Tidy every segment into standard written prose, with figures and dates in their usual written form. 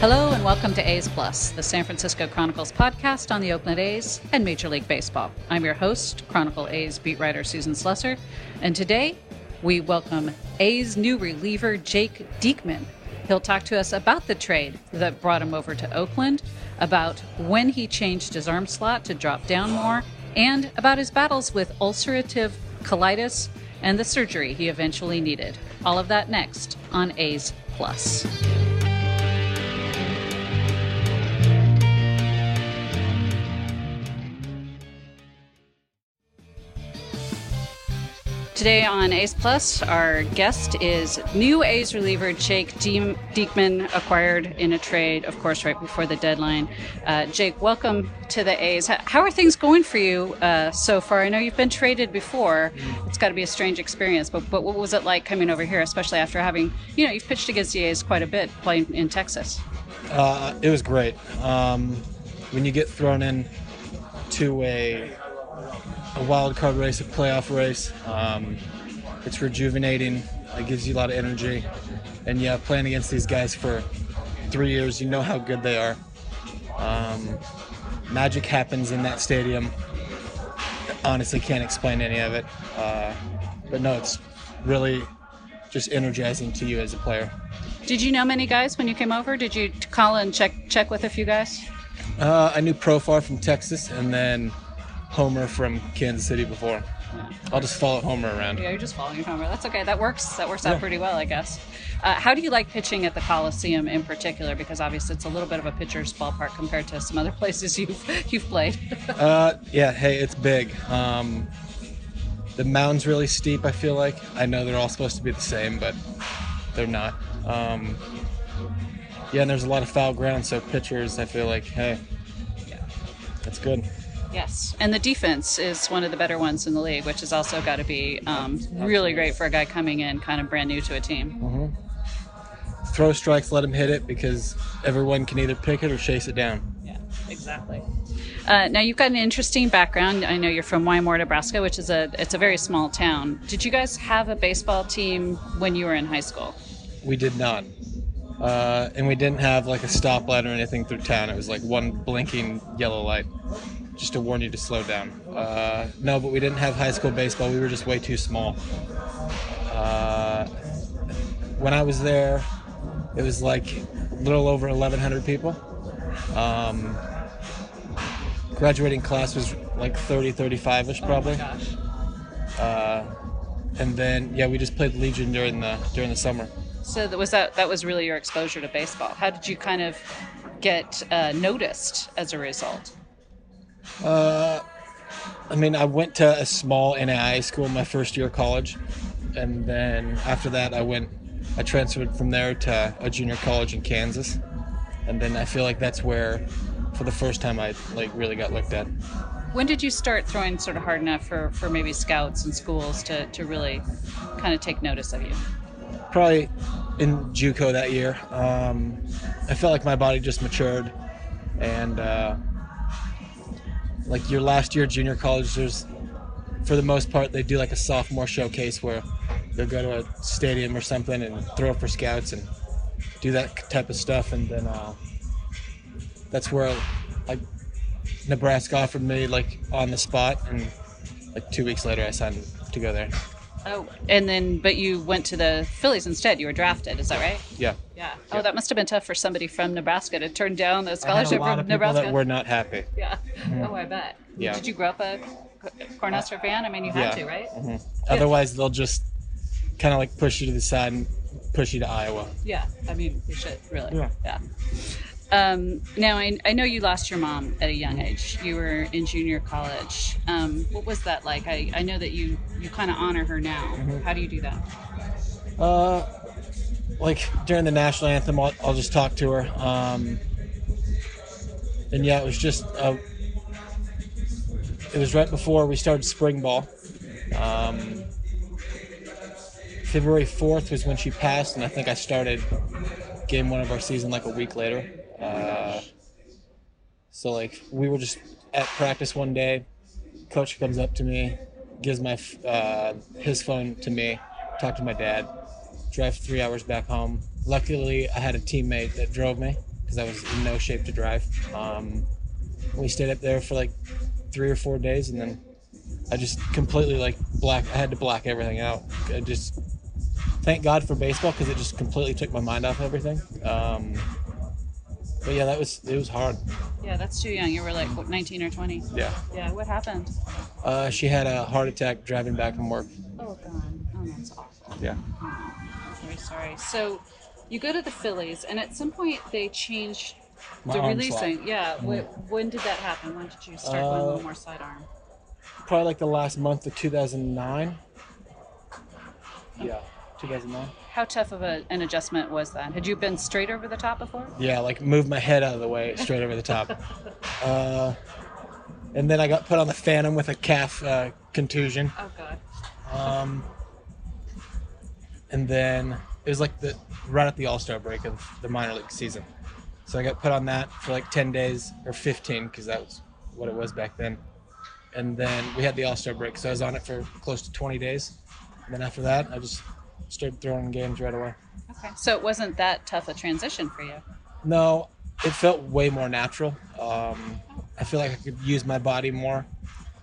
Hello and welcome to A's Plus, the San Francisco Chronicle's podcast on the Oakland A's and Major League Baseball. I'm your host, Chronicle A's beat writer Susan Slusser, and today we welcome A's new reliever Jake Diekman. He'll talk to us about the trade that brought him over to Oakland, about when he changed his arm slot to drop down more, and about his battles with ulcerative colitis and the surgery he eventually needed. All of that next on A's Plus. Today on A's Plus, our guest is new A's reliever Jake Diekman, acquired in a trade, of course, right before the deadline. Jake, welcome to the A's. How are things going for you so far? I know you've been traded before. It's got to be a strange experience, but what was it like coming over here, especially after having, you know, you've pitched against the A's quite a bit playing in Texas? It was great. When you get thrown in to a wild card race, a playoff race. It's rejuvenating. It gives you a lot of energy. And yeah, playing against these guys for 3 years, you know how good they are. Magic happens in that stadium. Honestly, can't explain any of it. But no, it's really just energizing to you as a player. Did you know many guys when you came over? Did you call and check with a few guys? I knew Profar from Texas, and then Homer from Kansas City before. Yeah. I'll just follow Homer around. Yeah, you're just following Homer. That's okay. That works out pretty well, I guess. How do you like pitching at the Coliseum in particular? Because obviously it's a little bit of a pitcher's ballpark compared to some other places you've played. Yeah. Hey, it's big. The mound's really steep, I feel like. I know they're all supposed to be the same, but they're not. Yeah, and there's a lot of foul ground, so pitchers, I feel like, hey, yeah, that's good. Yes, and the defense is one of the better ones in the league, which has also got to be really great for a guy coming in kind of brand new to a team. Mm-hmm. Throw strikes, let him hit it, because everyone can either pick it or chase it down. Yeah, exactly. Now, you've got an interesting background. I know you're from Wymore, Nebraska, which is a very small town. Did you guys have a baseball team when you were in high school? We did not. And we didn't have like a stoplight or anything through town. It was like one blinking yellow light, just to warn you to slow down. No, but we didn't have high school baseball. We were just way too small. When I was there, it was like a little over 1,100 people. Graduating class was like 30, 35-ish probably. Oh my gosh. And then, yeah, we just played Legion during the summer. So that was really your exposure to baseball. How did you kind of get noticed as a result? I mean, I went to a small NAIA school my first year of college, and then after that I transferred from there to a junior college in Kansas, and then I feel like that's where, for the first time, I like really got looked at. When did you start throwing sort of hard enough for maybe scouts and schools to really kind of take notice of you? Probably in JUCO that year. I felt like my body just matured, and like your last year junior college, there's, for the most part, they do like a sophomore showcase where they'll go to a stadium or something and throw for scouts and do that type of stuff. And then that's where like Nebraska offered me like on the spot, and like 2 weeks later I signed to go there. Oh, and then, but you went to the Phillies instead. You were drafted, is that right? Yeah. Yeah. Oh, that must have been tough for somebody from Nebraska to turn down a scholarship from Nebraska. I had a lot of people that were not happy. Yeah. Mm. Oh, I bet. Yeah. Did you grow up a Cornhusker fan? I mean, you had to, right? Mm-hmm. Yeah. Otherwise, they'll just kind of like push you to the side and push you to Iowa. Yeah. I mean, you should, really. Yeah. Now, I know you lost your mom at a young age. You were in junior college. What was that like? I know that you kind of honor her now. Mm-hmm. How do you do that? Like during the national anthem, I'll just talk to her. And yeah, it was just, it was right before we started spring ball. February 4th was when she passed, and I think I started game one of our season like a week later. So like we were just at practice one day, coach comes up to me, gives my his phone to me, talk to my dad, drive 3 hours back home. Luckily I had a teammate that drove me, because I was in no shape to drive. We stayed up there for like 3 or 4 days, and then I just completely I had to black everything out. I just thank God for baseball because it just completely took my mind off of everything. But yeah, it was hard. Yeah, that's too young. You were like 19 or 20. Yeah. Yeah. What happened? She had a heart attack driving back from work. Oh God. Oh, that's awful. Yeah. I'm very sorry. So, you go to the Phillies, and at some point they changed the releasing. Yeah. Mm-hmm. When did that happen? When did you start going a little more sidearm? Probably like the last month of 2009. Yeah, 2009. How tough of an adjustment was that? Had you been straight over the top before? Yeah, like moved my head out of the way, straight over the top. And then I got put on the Phantom with a calf contusion. Oh, God. And then it was like right at the All-Star break of the minor league season. So I got put on that for like 10 days or 15, because that was what it was back then. And then we had the All-Star break, so I was on it for close to 20 days. And then after that, I just started throwing games right away. Okay, so it wasn't that tough a transition for you? No, it felt way more natural. I feel like I could use my body more.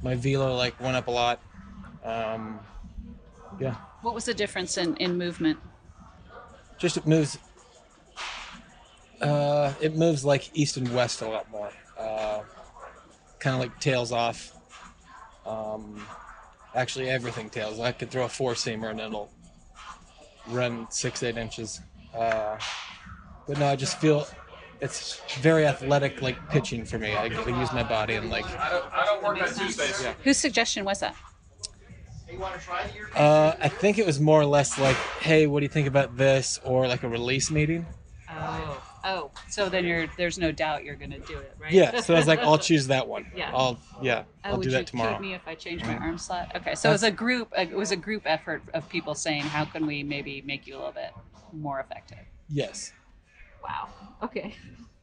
My velo went up a lot. Yeah. What was the difference in movement? Just it moves like east and west a lot more. Kind of like tails off. Actually, everything tails. I could throw a four-seamer and it'll run 6-8 inches. But no, I just feel it's very athletic, like pitching for me. I can use my body and I don't work on Tuesdays. Yeah. Whose suggestion was that? I think it was more or less like, hey, what do you think about this? Or like a release meeting. Oh, so then there's no doubt you're going to do it, right? Yeah, so I was like, I'll choose that one. Yeah. I'll do that tomorrow. Would you kick me if I change my arm slot? Okay, so it was a group effort of people saying, how can we maybe make you a little bit more effective? Yes. Wow. Okay.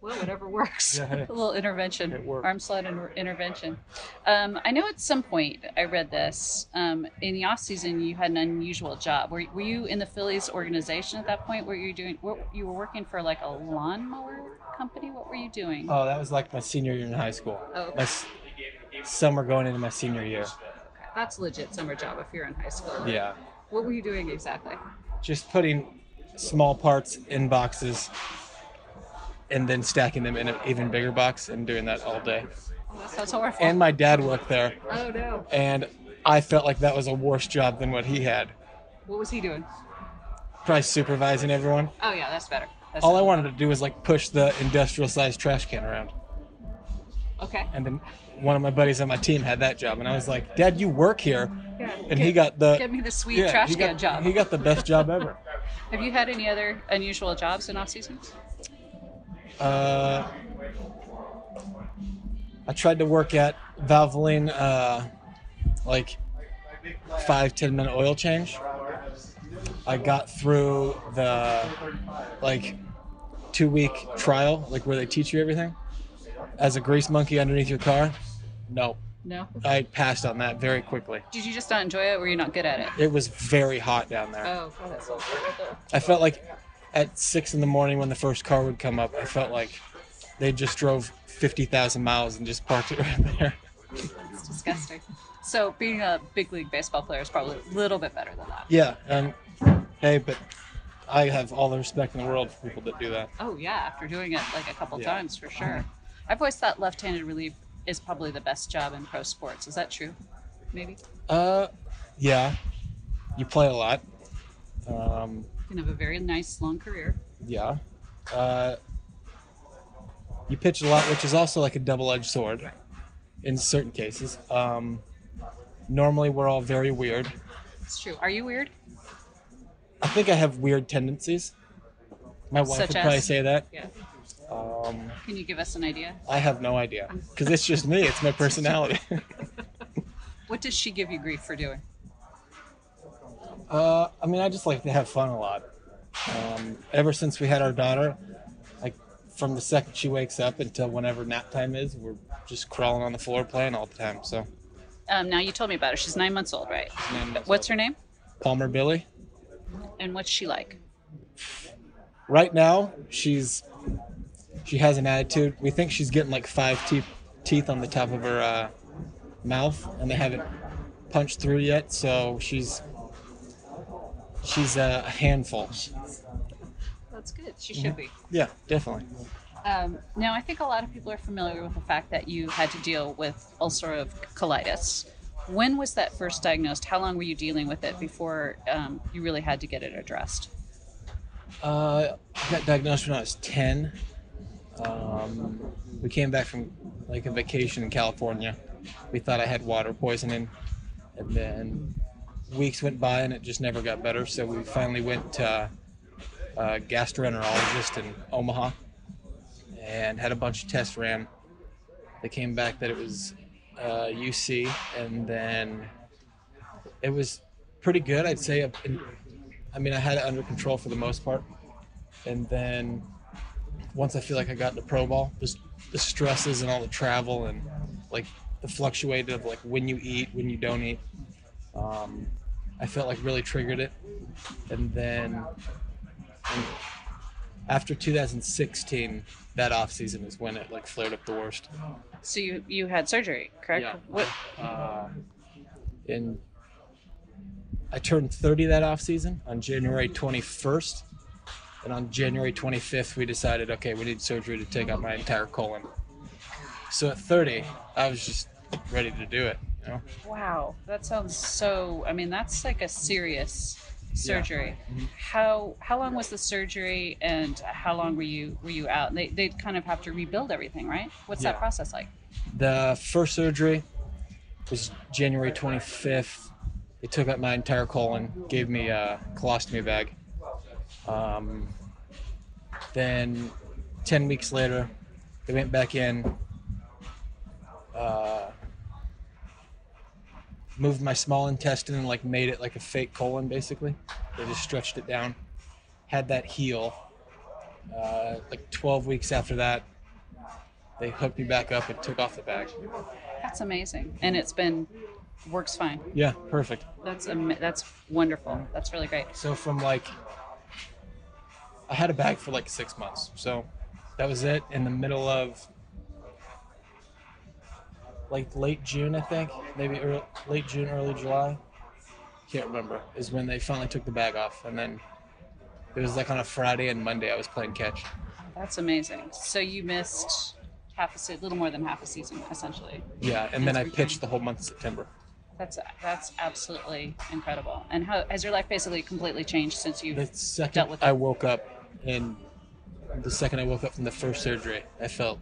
Well, whatever works. Yeah, yeah. A little intervention. It worked. Arm slot intervention. I know at some point I read this, in the off season you had an unusual job. Were you in the Phillies organization at that point? You were working for like a lawnmower company? What were you doing? Oh, that was like my senior year in high school. Oh, okay. Summer going into my senior year. Okay. That's a legit summer job if you're in high school. Right? Yeah. What were you doing exactly? Just putting small parts in boxes and then stacking them in an even bigger box and doing that all day. Oh, that sounds horrible. And my dad worked there. Oh, no. And I felt like that was a worse job than what he had. What was he doing? Probably supervising everyone. Oh, yeah, that's better. All I wanted to do was push the industrial-sized trash can around. Okay. And then one of my buddies on my team had that job, and I was like, Dad, you work here. Yeah, he got the... Give me the sweet trash can job. He got the best job ever. Have you had any other unusual jobs in off-seasons? I tried to work at Valvoline, 5-10 minute oil change. I got through the 2-week trial, where they teach you everything as a grease monkey underneath your car. No, I passed on that very quickly. Did you just not enjoy it? Or were you not good at it? It was very hot down there. Oh, God, that's so weird. I felt like at 6 a.m. when the first car would come up, I felt like they just drove 50,000 miles and just parked it right there. It's disgusting. So being a big league baseball player is probably a little bit better than that. Yeah, and hey, but I have all the respect in the world for people that do that. Oh yeah, after doing it a couple times for sure. I've always thought left-handed relief is probably the best job in pro sports. Is that true? Maybe? Yeah. You play a lot. You can have a very nice long career. Yeah. You pitch a lot, which is also like a double-edged sword in certain cases. Normally we're all very weird. It's true. Are you weird? I think I have weird tendencies. My wife would probably say that. Yeah. Can you give us an idea? I have no idea because it's just me. It's my personality. What does she give you grief for doing? I just like to have fun a lot. Ever since we had our daughter, from the second she wakes up until whenever nap time is, we're just crawling on the floor playing all the time. So. Now you told me about her. She's 9 months old, right? She's 9 months What's her name? Palmer Billy. And what's she like? Right now, she's She has an attitude. We think she's getting like five teeth on the top of her mouth, and they haven't punched through yet, so she's a handful. That's good. She should be. Yeah, definitely. Now, I think a lot of people are familiar with the fact that you had to deal with ulcerative colitis. When was that first diagnosed? How long were you dealing with it before you really had to get it addressed? I got diagnosed when I was 10. We came back from like a vacation in California. We thought I had water poisoning, and then weeks went by and it just never got better. So we finally went to a gastroenterologist in Omaha and had a bunch of tests ran. They came back that it was UC, and then it was pretty good, I'd say. I mean, I had it under control for the most part. And then once I feel like I got into pro ball, just the stresses and all the travel and like the fluctuate of like when you eat, when you don't eat, I felt like really triggered it. And then after 2016, that off season is when it like flared up the worst. So you had surgery, correct? Yeah. What? I turned 30 that off season on January 21st, and on January 25th we decided, okay, we need surgery to take out my entire colon. So at 30, I was just ready to do it. You know? Wow, that sounds so. I mean, that's like a serious surgery. Yeah. Mm-hmm. How long was the surgery, and how long were you out? And they kind of have to rebuild everything, right? What's that process like? The first surgery was January 25th. It took out my entire colon, gave me a colostomy bag. Then 10 weeks later, they went back in, moved my small intestine and like made it like a fake colon, basically. They just stretched it down, had that heal. Like 12 weeks after that, they hooked me back up and took off the bag. That's amazing. And it's been... works fine. Yeah, perfect. That's wonderful. That's really great. So from like, I had a bag for like 6 months. So that was it. In the middle of like late June, I think, maybe late June, early July. Can't remember. Is when they finally took the bag off, and then it was like on a Friday and Monday I was playing catch. That's amazing. So you missed a little more than half a season, essentially. Yeah, and then I pitched the whole month of September. That's absolutely incredible. And how has your life basically completely changed since you dealt with it? I woke up, and the second I woke up from the first surgery, I felt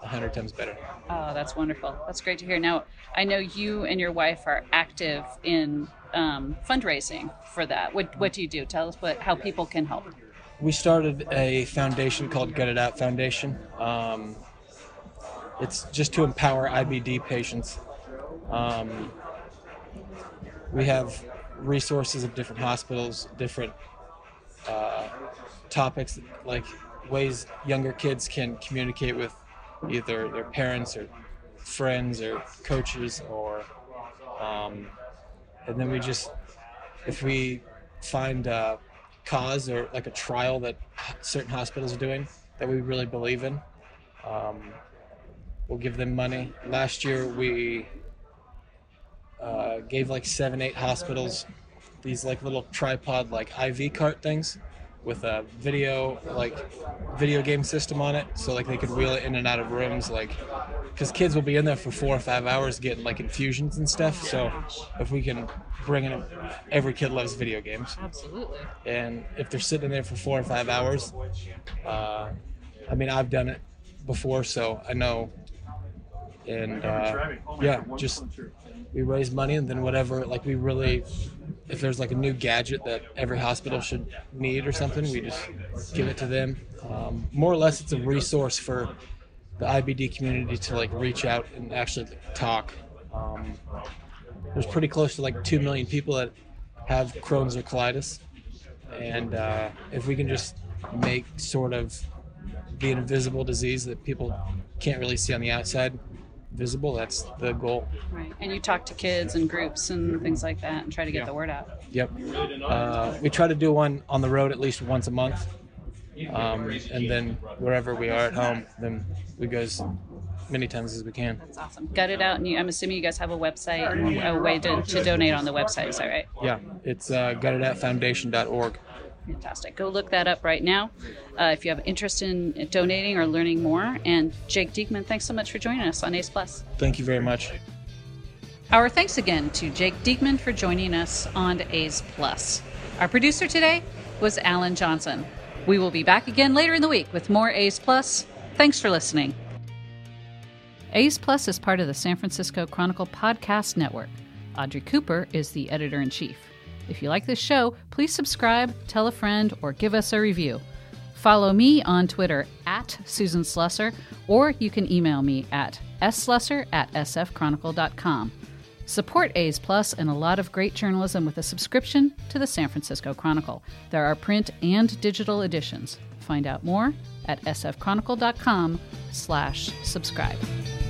100 times better. Oh, that's wonderful. That's great to hear. Now, I know you and your wife are active in fundraising for that. What do you do? Tell us how people can help. We started a foundation called Gut It Out Foundation. It's just to empower IBD patients. We have resources of different hospitals, different topics, like ways younger kids can communicate with either their parents or friends or coaches, or and then we just, if we find cause or like a trial that certain hospitals are doing that we really believe in, we'll give them money. Last year we gave like 7-8 hospitals these like little tripod like IV cart things with a video game system on it, so like they could wheel it in and out of rooms, like because kids will be in there for 4 or 5 hours getting like infusions and stuff. So if we can bring in every kid loves video games. Absolutely. And if they're sitting in there for 4 or 5 hours, I mean, I've done it before, so I know. And yeah, just we raise money, and then whatever, like we really, if there's like a new gadget that every hospital should need or something, we just give it to them. More or less, it's a resource for the IBD community to like reach out and actually talk. There's pretty close to like 2 million people that have Crohn's or colitis, and if we can just make sort of the invisible disease that people can't really see on the outside visible, that's the goal. Right. And you talk to kids and groups and things like that and try to get the word out. Yep. We try to do one on the road at least once a month. and then wherever we are at home, then we go as many times as we can. That's awesome. Gut It Out, and I'm assuming you guys have a website, a way to donate on the website, is that right? Yeah, it's gutitoutfoundation.org. Fantastic. Go look that up right now if you have interest in donating or learning more. And Jake Diekman, thanks so much for joining us on ACE+. Thank you very much. Our thanks again to Jake Diekman for joining us on ACE+. Our producer today was Alan Johnson. We will be back again later in the week with more ACE+. Thanks for listening. ACE+ is part of the San Francisco Chronicle podcast network. Audrey Cooper is the editor-in-chief. If you like this show, please subscribe, tell a friend, or give us a review. Follow me on Twitter at Susan Slusser, or you can email me at slusser@sfchronicle.com. Support ACE+ and a lot of great journalism with a subscription to the San Francisco Chronicle. There are print and digital editions. Find out more at sfchronicle.com/subscribe.